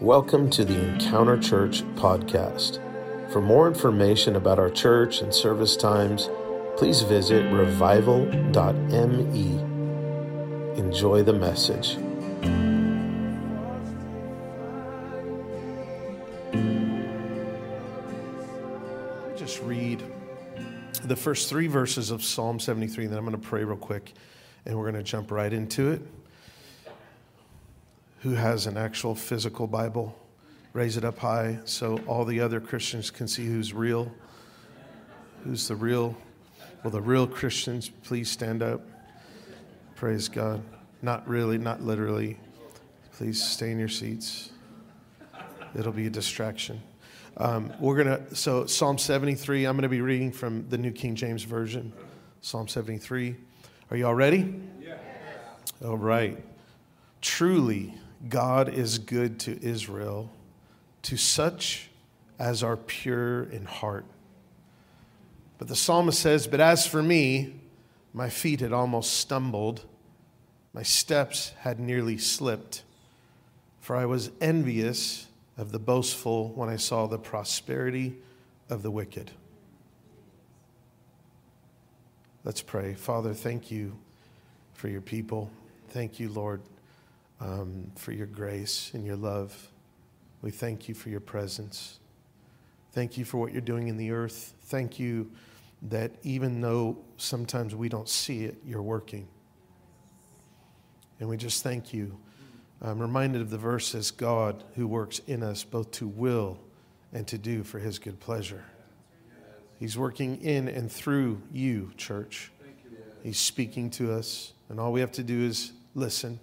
Welcome to the Encounter Church podcast. For more information about our church and service times, please visit revival.me. Enjoy the message. Just read the first three verses of Psalm 73, and then I'm going to pray real quick, and we're going to jump right into it. Who has an actual physical Bible? Raise it up high so all the other Christians can see who's real. Who's the real? Will the real Christians please stand up? Praise God. Not really, not literally. Please stay in your seats. It'll be a distraction. So Psalm 73, I'm going to be reading from the New King James Version. Psalm 73. Are you all ready? Yeah. All right. Truly, God is good to Israel, to such as are pure in heart. But the psalmist says, but as for me, my feet had almost stumbled. My steps had nearly slipped. For I was envious of the boastful when I saw the prosperity of the wicked. Let's pray. Father, thank you for your people. Thank you, Lord, for your grace and your love. We thank you for your presence. Thank you for what you're doing in the earth. Thank you that even though sometimes we don't see it, you're working. And we just thank you. I'm reminded of the verse as God who works in us both to will and to do for his good pleasure. He's working in and through you, church. He's speaking to us, and all we have to do is listen.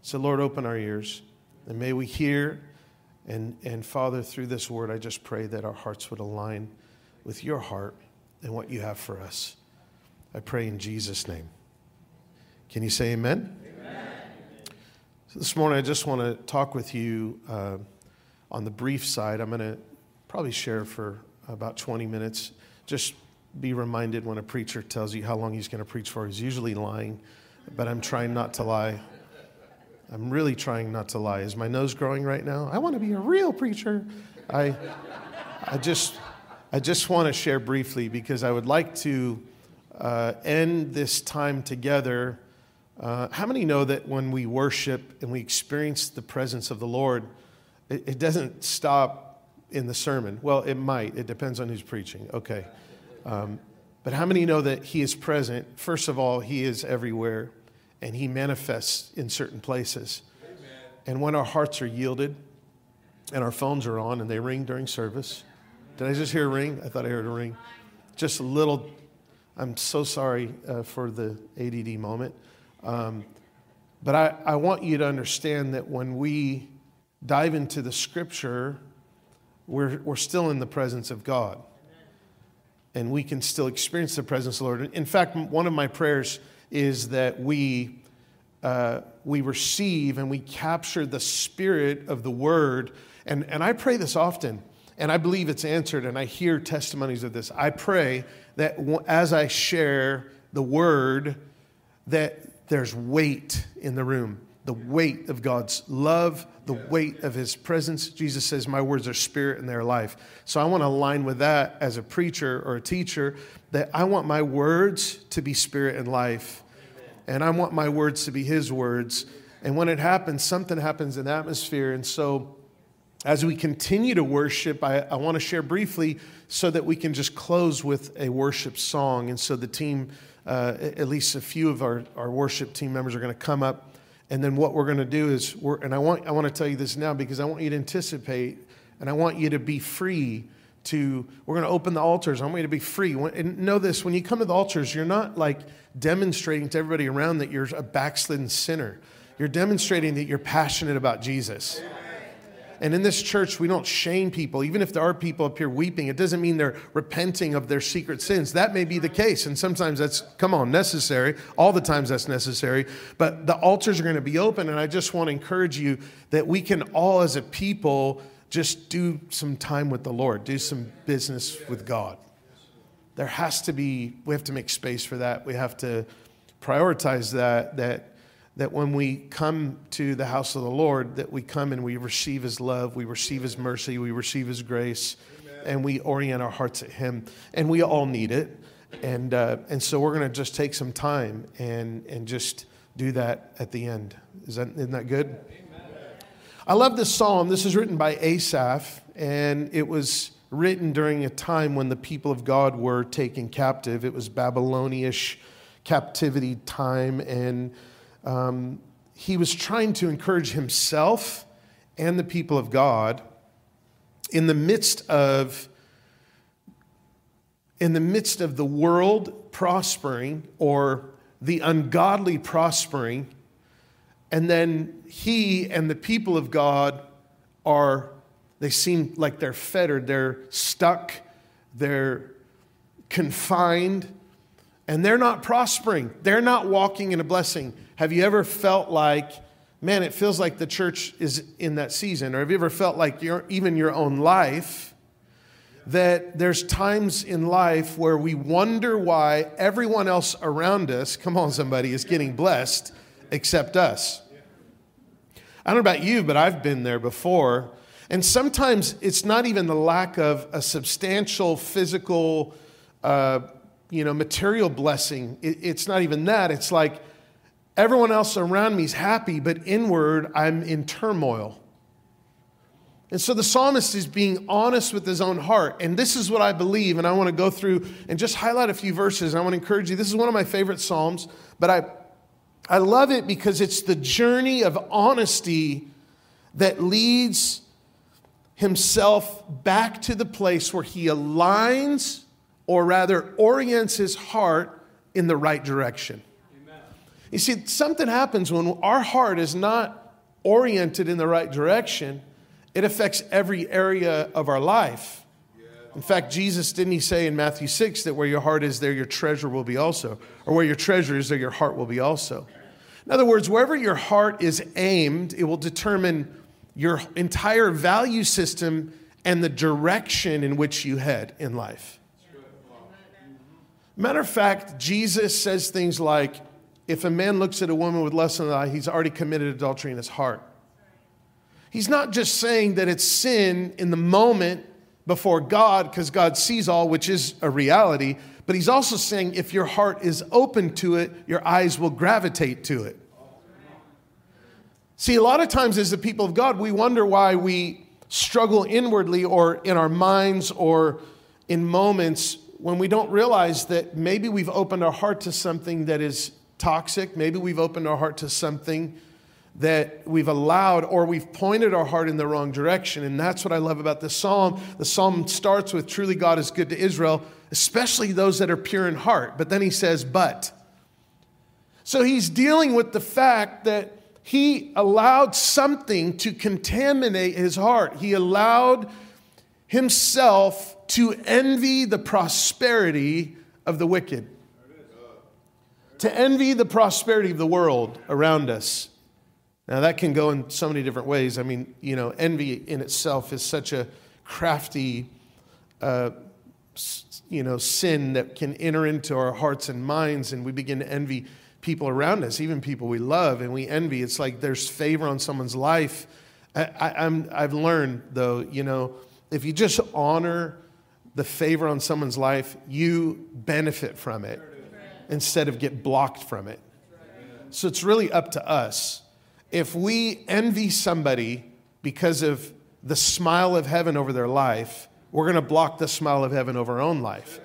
So, Lord, open our ears, and may we hear. And Father, through this word, I just pray that our hearts would align with your heart and what you have for us. I pray in Jesus' name. Can you say amen? Amen. So this morning, I just want to talk with you on the brief side. I'm going to probably share for about 20 minutes. Just be reminded when a preacher tells you how long he's going to preach for. He's usually lying, but I'm trying not to lie. I'm really trying not to lie. Is my nose growing right now? I want to be a real preacher. I just want to share briefly because I would like to end this time together. How many know that when we worship and we experience the presence of the Lord, it doesn't stop in the sermon? Well, it might. It depends on who's preaching. Okay. But how many know that he is present? First of all, he is everywhere. And he manifests in certain places. Amen. And when our hearts are yielded and our phones are on and they ring during service. Did I just hear a ring? I thought I heard a ring. Just a little. I'm so sorry for the ADD moment. But I want you to understand that when we dive into the scripture, we're still in the presence of God. And we can still experience the presence of the Lord. In fact, one of my prayers is that we receive and we capture the spirit of the word. And I pray this often, and I believe it's answered, and I hear testimonies of this. I pray that as I share the word, that there's weight in the room, the weight of God's love, the weight of his presence. Jesus says, my words are spirit and they're life. So I want to align with that as a preacher or a teacher, that I want my words to be spirit and life. And I want my words to be his words. And when it happens, something happens in the atmosphere. And so as we continue to worship, I want to share briefly so that we can just close with a worship song. And so the team, at least a few of our worship team members are going to come up. And then what we're going to do is, I want to tell you this now because I want you to anticipate and I want you to be free to, we're going to open the altars. I want you to be free. And know this, when you come to the altars, you're not like demonstrating to everybody around that you're a backslidden sinner. You're demonstrating that you're passionate about Jesus. And in this church, we don't shame people. Even if there are people up here weeping, it doesn't mean they're repenting of their secret sins. That may be the case. And sometimes that's, necessary. All the times that's necessary. But the altars are going to be open. And I just want to encourage you that we can all as a people just do some time with the Lord. Do some business with God. There has to be, we have to make space for that. We have to prioritize that. that when we come to the house of the Lord, that we come and we receive his love, we receive his mercy, we receive his grace, and we orient our hearts at him. And we all need it. And so we're going to just take some time and just do that at the end. Isn't that good? I love this psalm. This is written by Asaph, and it was written during a time when the people of God were taken captive. It was Babylonish captivity time, and he was trying to encourage himself and the people of God in the midst of the world prospering, or the ungodly prospering, and then he and the people of God they seem like they're fettered, they're stuck, they're confined, and they're not prospering. They're not walking in a blessing. Have you ever felt like, man, it feels like the church is in that season? Or have you ever felt like even your own life, that there's times in life where we wonder why everyone else around us, come on somebody, is getting blessed except us? I don't know about you, but I've been there before. And sometimes it's not even the lack of a substantial physical, material blessing. It's not even that. It's like everyone else around me is happy, but inward I'm in turmoil. And so the psalmist is being honest with his own heart. And this is what I believe. And I want to go through and just highlight a few verses. And I want to encourage you. This is one of my favorite psalms, but I love it because it's the journey of honesty that leads himself back to the place where he aligns, or rather orients his heart in the right direction. Amen. You see, something happens when our heart is not oriented in the right direction. It affects every area of our life. In fact, Jesus, didn't he say in Matthew 6 that where your heart is, there your treasure will be also? Or where your treasure is, there your heart will be also. In other words, wherever your heart is aimed, it will determine your entire value system and the direction in which you head in life. Matter of fact, Jesus says things like, if a man looks at a woman with lust in the eye, he's already committed adultery in his heart. He's not just saying that it's sin in the moment before God, because God sees all, which is a reality, but he's also saying if your heart is open to it, your eyes will gravitate to it. See, a lot of times as the people of God, we wonder why we struggle inwardly or in our minds or in moments when we don't realize that maybe we've opened our heart to something that is toxic. Maybe we've opened our heart to something that we've allowed, or we've pointed our heart in the wrong direction. And that's what I love about this psalm. The psalm starts with, truly God is good to Israel, especially those that are pure in heart. But then he says, but. So he's dealing with the fact that he allowed something to contaminate his heart. He allowed himself to envy the prosperity of the wicked, to envy the prosperity of the world around us. Now, that can go in so many different ways. I mean, envy in itself is such a crafty, sin that can enter into our hearts and minds, and we begin to envy people around us, even people we love, and we envy. It's like there's favor on someone's life. I've learned, though, if you just honor the favor on someone's life, you benefit from it instead of get blocked from it. So it's really up to us. If we envy somebody because of the smile of heaven over their life, we're going to block the smile of heaven over our own life.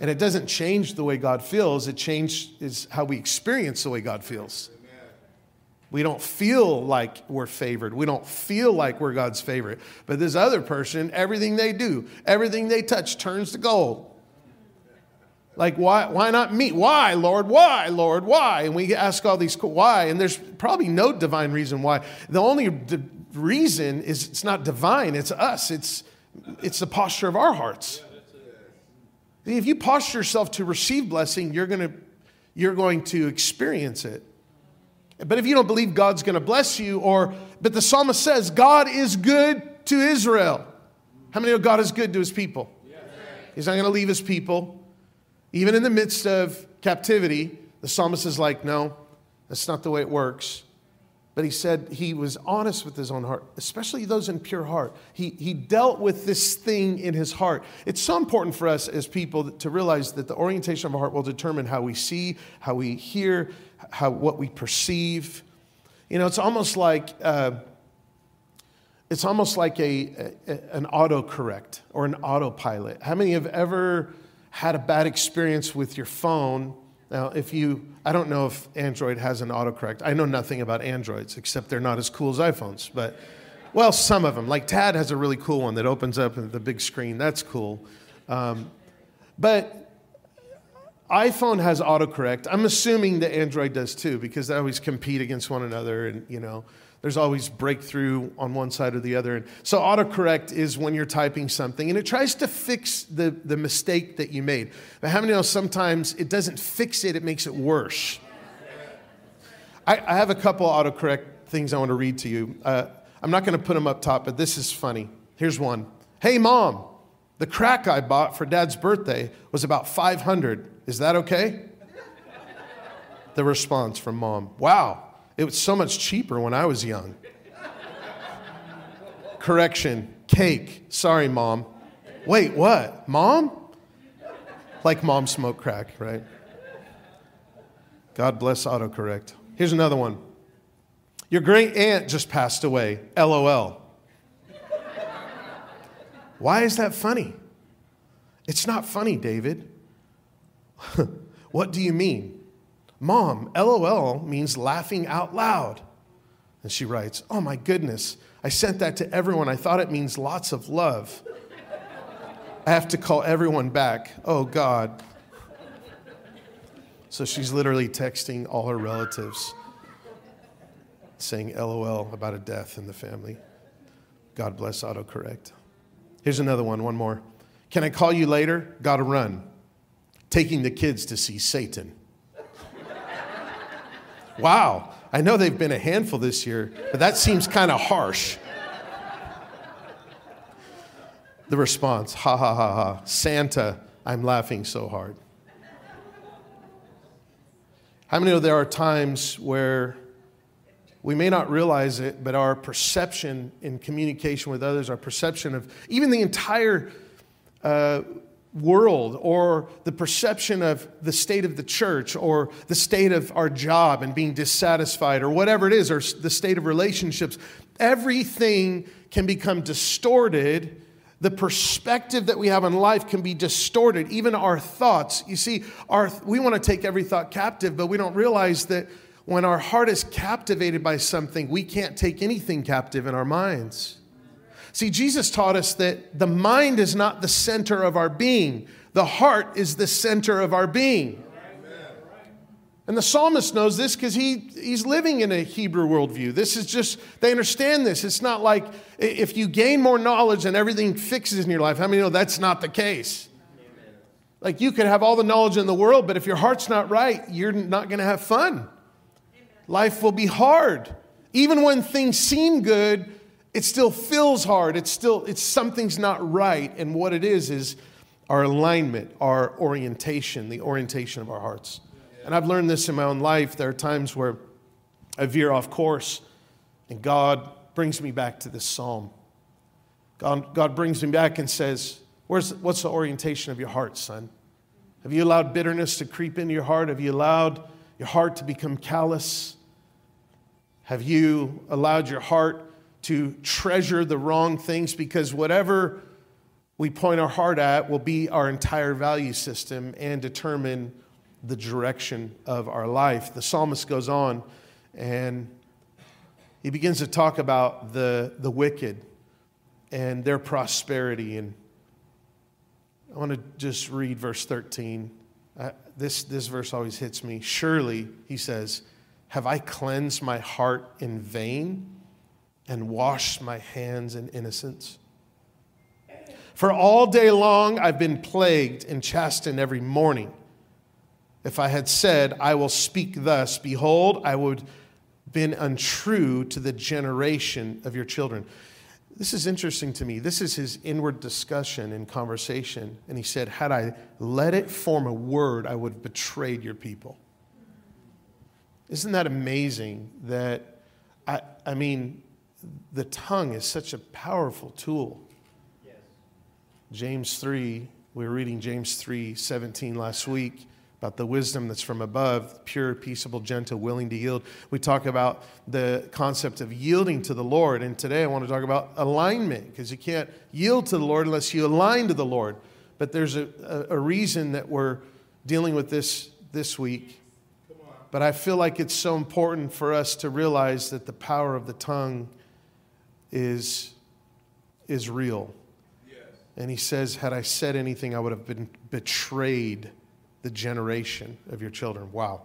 And it doesn't change the way God feels. It changes how we experience the way God feels. We don't feel like we're favored. We don't feel like we're God's favorite. But this other person, everything they do, everything they touch turns to gold. Like, why not me? Why, Lord? Why, Lord? Why? And we ask all these why. And there's probably no divine reason why. The only reason is it's not divine. It's us. It's the posture of our hearts. If you posture yourself to receive blessing, you're going to experience it. But if you don't believe God's going to bless you, but the psalmist says, God is good to Israel. How many know God is good to his people? Yes. He's not going to leave his people. Even in the midst of captivity, the psalmist is like, no, That's not the way it works. But he said he was honest with his own heart, especially those in pure heart. He dealt with this thing in his heart. It's so important for us as people to realize that the orientation of our heart will determine how we see, how we hear, what we perceive. You know, it's almost like an autocorrect or an autopilot. How many have ever had a bad experience with your phone? Now, I don't know if Android has an autocorrect. I know nothing about Androids, except they're not as cool as iPhones. But, well, some of them. Like Tad has a really cool one that opens up the big screen. That's cool. But iPhone has autocorrect. I'm assuming that Android does too, because they always compete against one another. And, you know, there's always breakthrough on one side or the other. And so autocorrect is when you're typing something and it tries to fix the mistake that you made. But how many know sometimes it doesn't fix it, it makes it worse? I have a couple autocorrect things I want to read to you. I'm not going to put them up top, but this is funny. Here's one. Hey, Mom, the crack I bought for Dad's birthday was about 500. Is that okay? The response from Mom. Wow. It was so much cheaper when I was young. Correction, cake. Sorry, Mom. Wait, what? Mom? Like Mom smoked crack, right? God bless autocorrect. Here's another one. Your great aunt just passed away. LOL. Why is that funny? It's not funny, David. What do you mean? Mom, LOL means laughing out loud. And she writes, oh my goodness, I sent that to everyone. I thought it means lots of love. I have to call everyone back. Oh God. So she's literally texting all her relatives saying LOL about a death in the family. God bless autocorrect. Here's another one more. Can I call you later? Gotta run. Taking the kids to see Satan. Wow, I know they've been a handful this year, but that seems kind of harsh. The response, ha, ha, ha, ha. Santa, I'm laughing so hard. How many know there are times where we may not realize it, but our perception in communication with others, our perception of even the entire world or the perception of the state of the church or the state of our job and being dissatisfied or whatever it is, or the state of relationships, everything can become distorted. The perspective that we have on life can be distorted, even our thoughts. You see, we want to take every thought captive, but we don't realize that when our heart is captivated by something, we can't take anything captive in our minds. See, Jesus taught us that the mind is not the center of our being. The heart is the center of our being. Amen. And the psalmist knows this because he's living in a Hebrew worldview. This is just, they understand this. It's not like if you gain more knowledge and everything fixes in your life. How many know that's not the case? Amen. Like you could have all the knowledge in the world, but if your heart's not right, you're not going to have fun. Amen. Life will be hard. Even when things seem good, it still feels hard. It's something's not right. And what it is our alignment, our orientation, the orientation of our hearts. And I've learned this in my own life. There are times where I veer off course and God brings me back to this psalm. God brings me back and says, what's the orientation of your heart, son? Have you allowed bitterness to creep into your heart? Have you allowed your heart to become callous? Have you allowed your heart to treasure the wrong things, because whatever we point our heart at will be our entire value system and determine the direction of our life. The psalmist goes on and he begins to talk about the wicked and their prosperity. And I want to just read verse 13. This verse always hits me. Surely, he says, have I cleansed my heart in vain? And wash my hands in innocence. For all day long I've been plagued and chastened every morning. If I had said, I will speak thus, behold, I would have been untrue to the generation of your children. This is interesting to me. This is his inward discussion and conversation. And he said, had I let it form a word, I would have betrayed your people. Isn't that amazing that, I mean, the tongue is such a powerful tool. Yes. James 3, we were reading James 3:17 last week about the wisdom that's from above, pure, peaceable, gentle, willing to yield. We talk about the concept of yielding to the Lord. And today I want to talk about alignment, because you can't yield to the Lord unless you align to the Lord. But there's a reason that we're dealing with this week. But I feel like it's so important for us to realize that the power of the tongue is real. Yes. And he says, had I said anything, I would have been betrayed the generation of your children. Wow.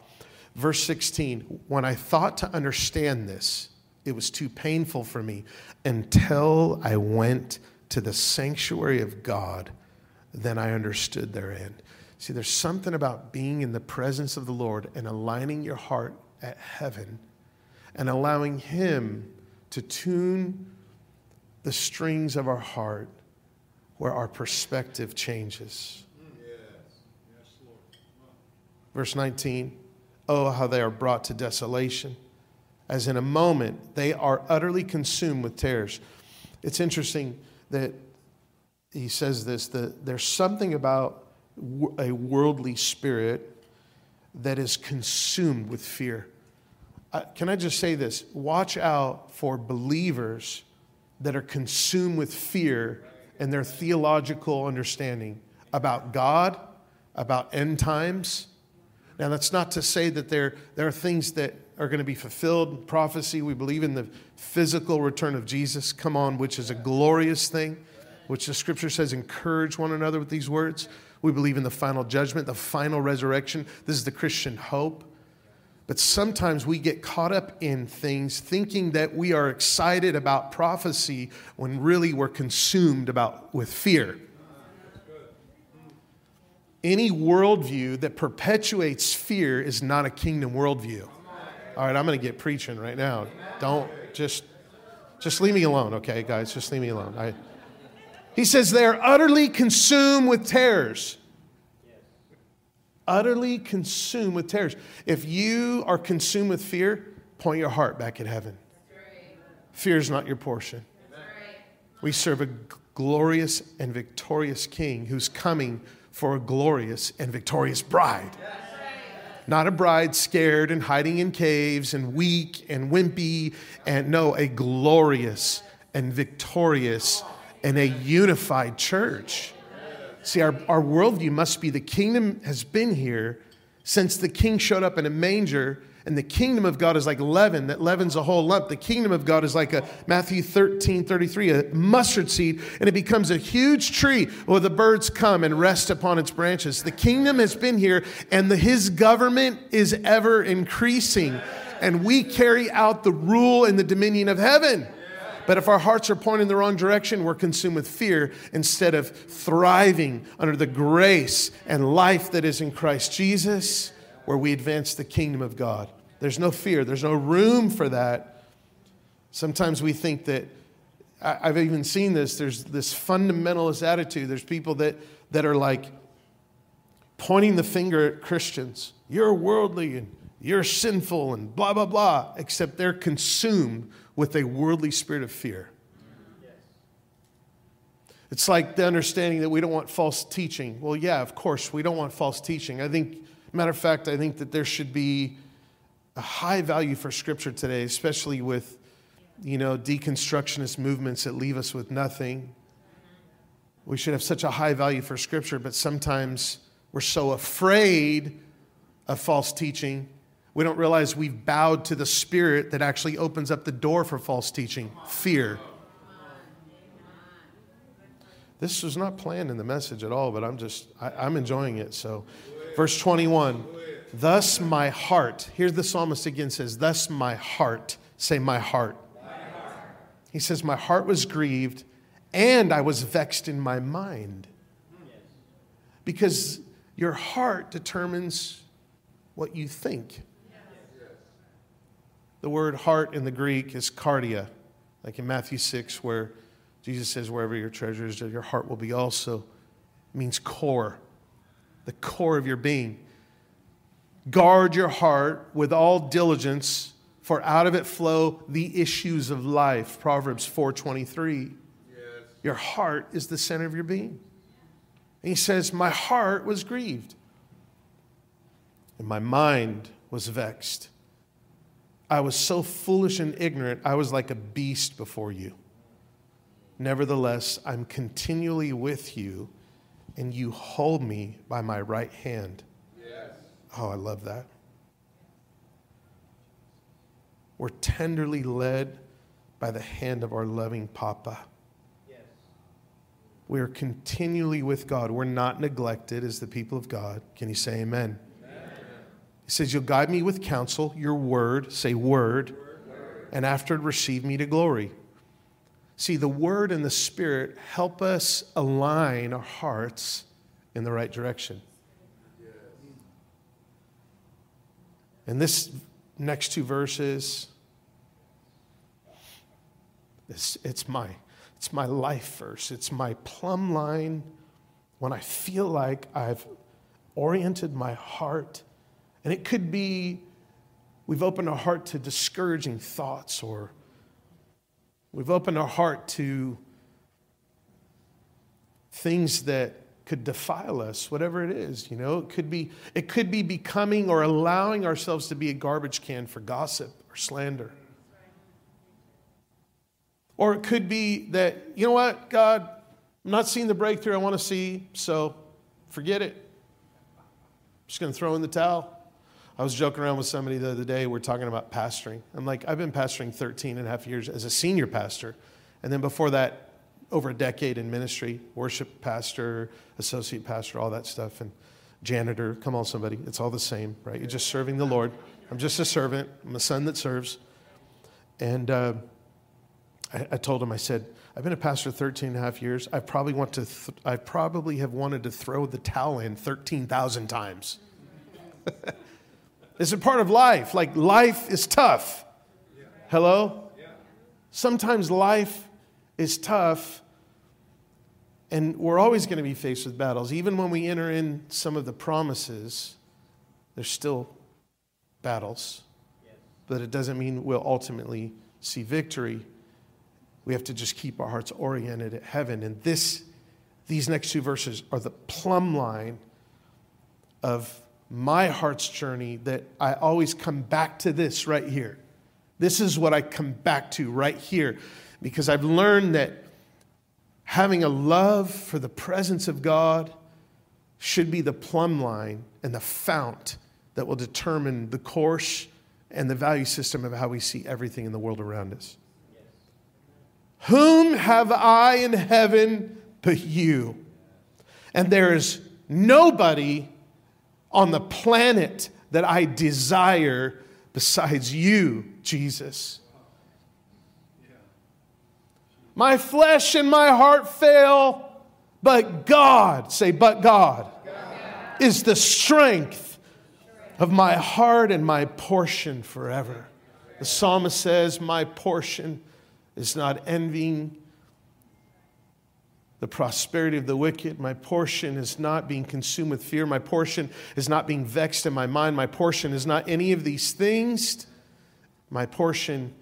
Verse 16, when I thought to understand this, it was too painful for me until I went to the sanctuary of God, then I understood therein. See, there's something about being in the presence of the Lord and aligning your heart at heaven and allowing Him to tune the strings of our heart where our perspective changes. Yes. Yes, Lord. Verse 19, oh, how they are brought to desolation. As in a moment, they are utterly consumed with terrors. It's interesting that he says this, that there's something about a worldly spirit that is consumed with fear. Can I just say this? Watch out for believers that are consumed with fear and their theological understanding about God, about end times. Now, that's not to say that there are things that are going to be fulfilled. Prophecy, we believe in the physical return of Jesus, come on, which is a glorious thing, which the scripture says, encourage one another with these words. We believe in the final judgment, the final resurrection. This is the Christian hope. But sometimes we get caught up in things thinking that we are excited about prophecy when really we're consumed with fear. Any worldview that perpetuates fear is not a kingdom worldview. All right, I'm going to get preaching right now. Don't, just leave me alone, okay, guys? Just leave me alone. He says they are utterly consumed with terrors. Yes. Utterly consumed with terrors. If you are consumed with fear, point your heart back at heaven. Right. Fear is not your portion. Right. We serve a glorious and victorious King who's coming for a glorious and victorious bride. Yes. Not a bride scared and hiding in caves and weak and wimpy. And no, a glorious and victorious and a unified church. See, our worldview must be the kingdom has been here since the king showed up in a manger, and the kingdom of God is like leaven, that leavens a whole lump. The kingdom of God is like a Matthew 13, 33, a mustard seed, and it becomes a huge tree where the birds come and rest upon its branches. The kingdom has been here, and His government is ever increasing, and we carry out the rule and the dominion of heaven. But if our hearts are pointing the wrong direction, we're consumed with fear instead of thriving under the grace and life that is in Christ Jesus, where we advance the kingdom of God. There's no fear. There's no room for that. Sometimes we think that, I've even seen this, there's this fundamentalist attitude. There's people that are like pointing the finger at Christians. You're worldly and you're sinful and blah, blah, blah, except they're consumed with a worldly spirit of fear. Yes. It's like the understanding that we don't want false teaching. Well, yeah, of course, we don't want false teaching. I think that there should be a high value for Scripture today, especially with, deconstructionist movements that leave us with nothing. We should have such a high value for Scripture, but sometimes we're so afraid of false teaching. We don't realize we've bowed to the spirit that actually opens up the door for false teaching, fear. This was not planned in the message at all, but I'm enjoying it. So verse 21, thus my heart, here's the psalmist again says, thus my heart, say my heart. My heart. He says, my heart was grieved and I was vexed in my mind. Because your heart determines what you think. The word heart in the Greek is cardia, like in Matthew 6, where Jesus says, wherever your treasure is, your heart will be also. It means core, the core of your being. Guard your heart with all diligence, for out of it flow the issues of life. Proverbs 4:23. Yes. Your heart is the center of your being. And he says, my heart was grieved, and my mind was vexed. I was so foolish and ignorant, I was like a beast before you. Nevertheless, I'm continually with you, and you hold me by my right hand. Yes. Oh, I love that. We're tenderly led by the hand of our loving Papa. Yes. We are continually with God. We're not neglected as the people of God. Can you say amen? He says, you'll guide me with counsel, your word, say word, and after receive me to glory. See, the word and the spirit help us align our hearts in the right direction. Yes. And this next two verses, it's my life verse. It's my plumb line when I feel like I've oriented my heart. And it could be we've opened our heart to discouraging thoughts, or we've opened our heart to things that could defile us, whatever it is. You know, it could be becoming or allowing ourselves to be a garbage can for gossip or slander. Or it could be that, you know what, God, I'm not seeing the breakthrough I want to see, so forget it. I'm just going to throw in the towel. I was joking around with somebody the other day. We're talking about pastoring. I'm like, I've been pastoring 13 and a half years as a senior pastor. And then before that, over a decade in ministry, worship pastor, associate pastor, all that stuff, and janitor. Come on, somebody. It's all the same, right? You're just serving the Lord. I'm just a servant. I'm a son that serves. And I told him, I said, I've been a pastor 13 and a half years. I probably have wanted to throw the towel in 13,000 times. It's a part of life. Like, life is tough. Yeah. Hello? Yeah. Sometimes life is tough, and we're always going to be faced with battles. Even when we enter in some of the promises, there's still battles. Yeah. But it doesn't mean we'll ultimately see victory. We have to just keep our hearts oriented at heaven. And these next two verses are the plumb line of my heart's journey, that I always come back to this right here. This is what I come back to right here, because I've learned that having a love for the presence of God should be the plumb line and the fount that will determine the course and the value system of how we see everything in the world around us. Yes. Whom have I in heaven but you? And there is nobody on the planet that I desire besides you, Jesus. My flesh and my heart fail, but God, say, but God is the strength of my heart and my portion forever. The psalmist says, my portion is not envying the prosperity of the wicked. My portion is not being consumed with fear. My portion is not being vexed in my mind. My portion is not any of these things. My portion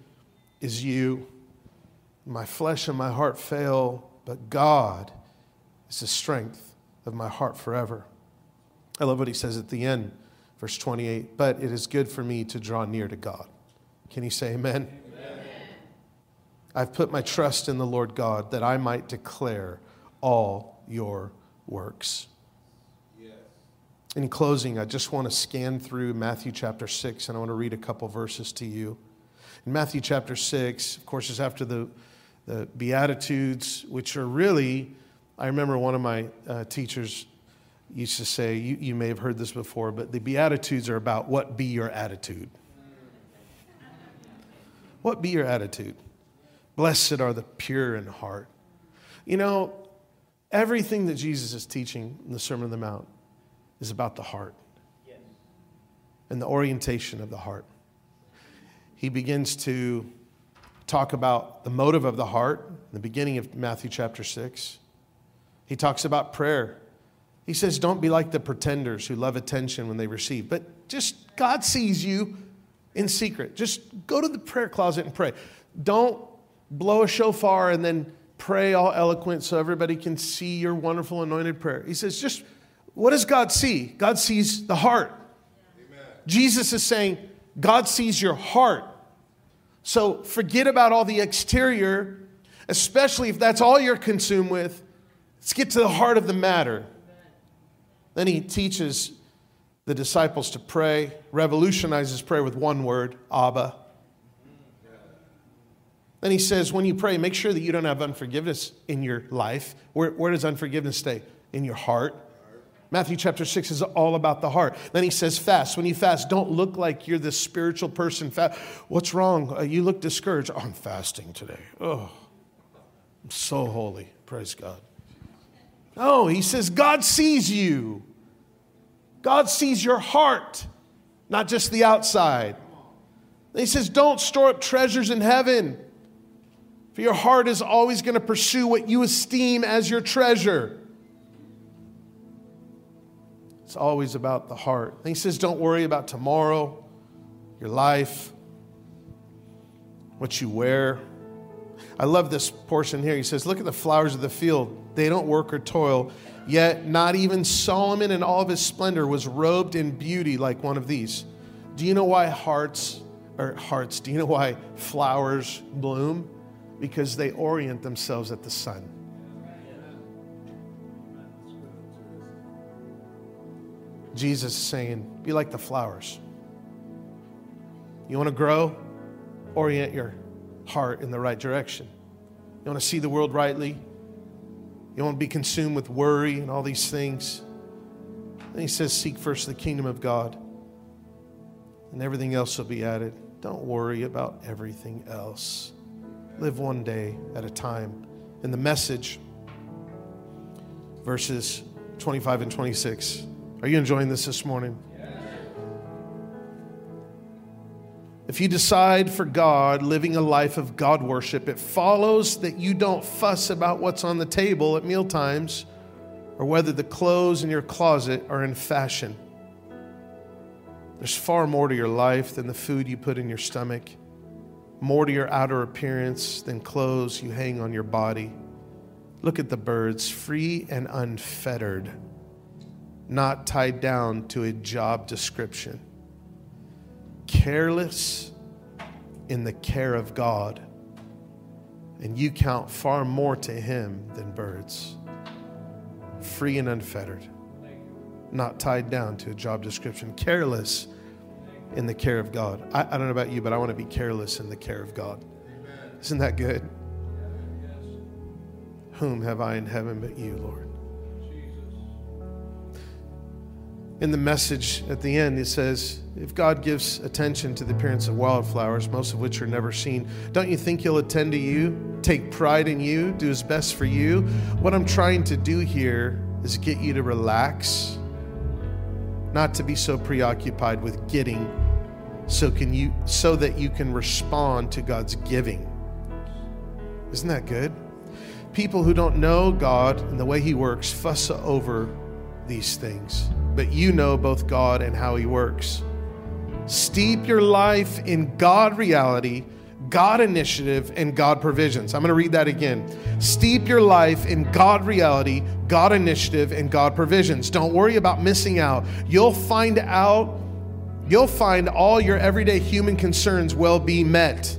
is you. My flesh and my heart fail, but God is the strength of my heart forever. I love what he says at the end, verse 28, but it is good for me to draw near to God. Can you say amen? Amen. I've put my trust in the Lord God, that I might declare all your works. Yes. In closing, I just want to scan through Matthew chapter 6, and I want to read a couple verses to you. In Matthew chapter 6, of course, is after the Beatitudes, which are really, I remember one of my teachers used to say, you may have heard this before, but the Beatitudes are about what be your attitude. What be your attitude? Blessed are the pure in heart. You know, everything that Jesus is teaching in the Sermon on the Mount is about the heart. Yes. And the orientation of the heart. He begins to talk about the motive of the heart in the beginning of Matthew chapter 6. He talks about prayer. He says, don't be like the pretenders who love attention when they receive, but Just God sees you in secret. Just go to the prayer closet and pray. Don't blow a shofar and then pray all eloquent so everybody can see your wonderful anointed prayer. He says, just what does God see? God sees the heart. Amen. Jesus is saying, God sees your heart. So forget about all the exterior, especially if that's all you're consumed with. Let's get to the heart of the matter. Then he teaches the disciples to pray, revolutionizes prayer with one word, Abba. Then he says, when you pray, make sure that you don't have unforgiveness in your life. Where does unforgiveness stay? In your heart. Matthew chapter 6 is all about the heart. Then he says, fast. When you fast, don't look like you're this spiritual person. What's wrong? You look discouraged. Oh, I'm fasting today. Oh, I'm so holy. Praise God. No, he says, God sees you. God sees your heart, not just the outside. Then he says, don't store up treasures in heaven, for your heart is always going to pursue what you esteem as your treasure. It's always about the heart. And he says, don't worry about tomorrow, your life, what you wear. I love this portion here. He says, look at the flowers of the field. They don't work or toil. Yet not even Solomon in all of his splendor was robed in beauty like one of these. Do you know why flowers bloom? Because they orient themselves at the sun. Jesus is saying, be like the flowers. You want to grow? Orient your heart in the right direction. You want to see the world rightly? You want to be consumed with worry and all these things? And he says, seek first the kingdom of God, and everything else will be added. Don't worry about everything else. Live one day at a time. In the Message, verses 25 and 26. Are you enjoying this morning? Yes. If you decide for God, living a life of God worship, it follows that you don't fuss about what's on the table at mealtimes or whether the clothes in your closet are in fashion. There's far more to your life than the food you put in your stomach, more to your outer appearance than clothes you hang on your body. Look at the birds, free and unfettered, not tied down to a job description. Careless in the care of God, and you count far more to Him than birds. Free and unfettered, not tied down to a job description. Careless in the care of God. I don't know about you, but I want to be careless in the care of God. Amen. Isn't that good? Yeah, yes. Whom have I in heaven but you, Lord? In the Message at the end, it says, if God gives attention to the appearance of wildflowers, most of which are never seen, don't you think He'll attend to you, take pride in you, do His best for you? What I'm trying to do here is get you to relax, not to be so preoccupied with getting, so that you can respond to God's giving. Isn't that good? People who don't know God and the way He works fuss over these things. But you know both God and how He works. Steep your life in God reality, God initiative, and God provisions. I'm going to read that again. Steep your life in God reality, God initiative, and God provisions. Don't worry about missing out. You'll find all your everyday human concerns will be met.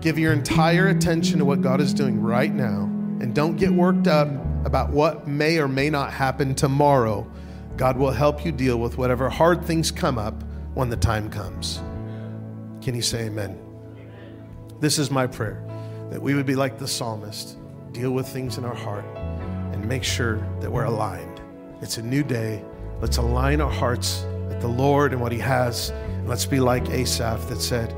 Give your entire attention to what God is doing right now, and don't get worked up about what may or may not happen tomorrow. God will help you deal with whatever hard things come up when the time comes. Can you say amen? Amen. This is my prayer, that we would be like the psalmist, deal with things in our heart and make sure that we're aligned. It's a new day. Let's align our hearts with the Lord and what He has. And let's be like Asaph that said,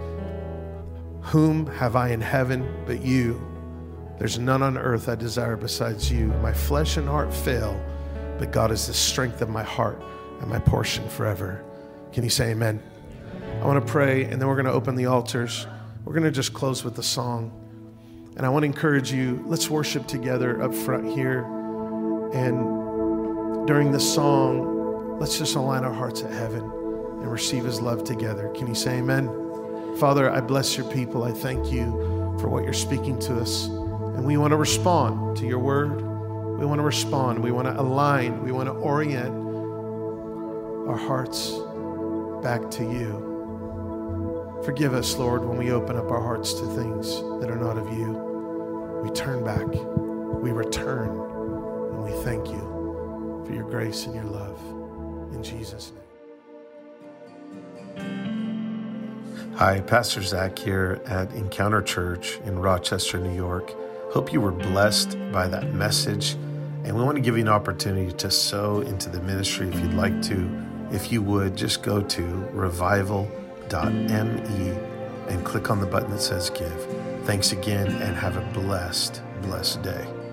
whom have I in heaven but you? There's none on earth I desire besides you. My flesh and heart fail, but God is the strength of my heart and my portion forever. Can you say amen? Amen. I want to pray, and then we're going to open the altars. We're going to just close with a song. And I want to encourage you, let's worship together up front here. And during the song, let's just align our hearts at heaven. and receive his love together. Can you say amen? Father, I bless your people. I thank you for what you're speaking to us. And we want to respond to your word. We want to respond. We want to align. We want to orient our hearts back to you. Forgive us, Lord, when we open up our hearts to things that are not of you. We turn back. We return. And we thank you for your grace and your love. In Jesus' name. Hi, Pastor Zach here at Encounter Church in Rochester, New York. Hope you were blessed by that message. And we want to give you an opportunity to sow into the ministry if you'd like to. If you would, just go to revival.me and click on the button that says give. Thanks again and have a blessed, blessed day.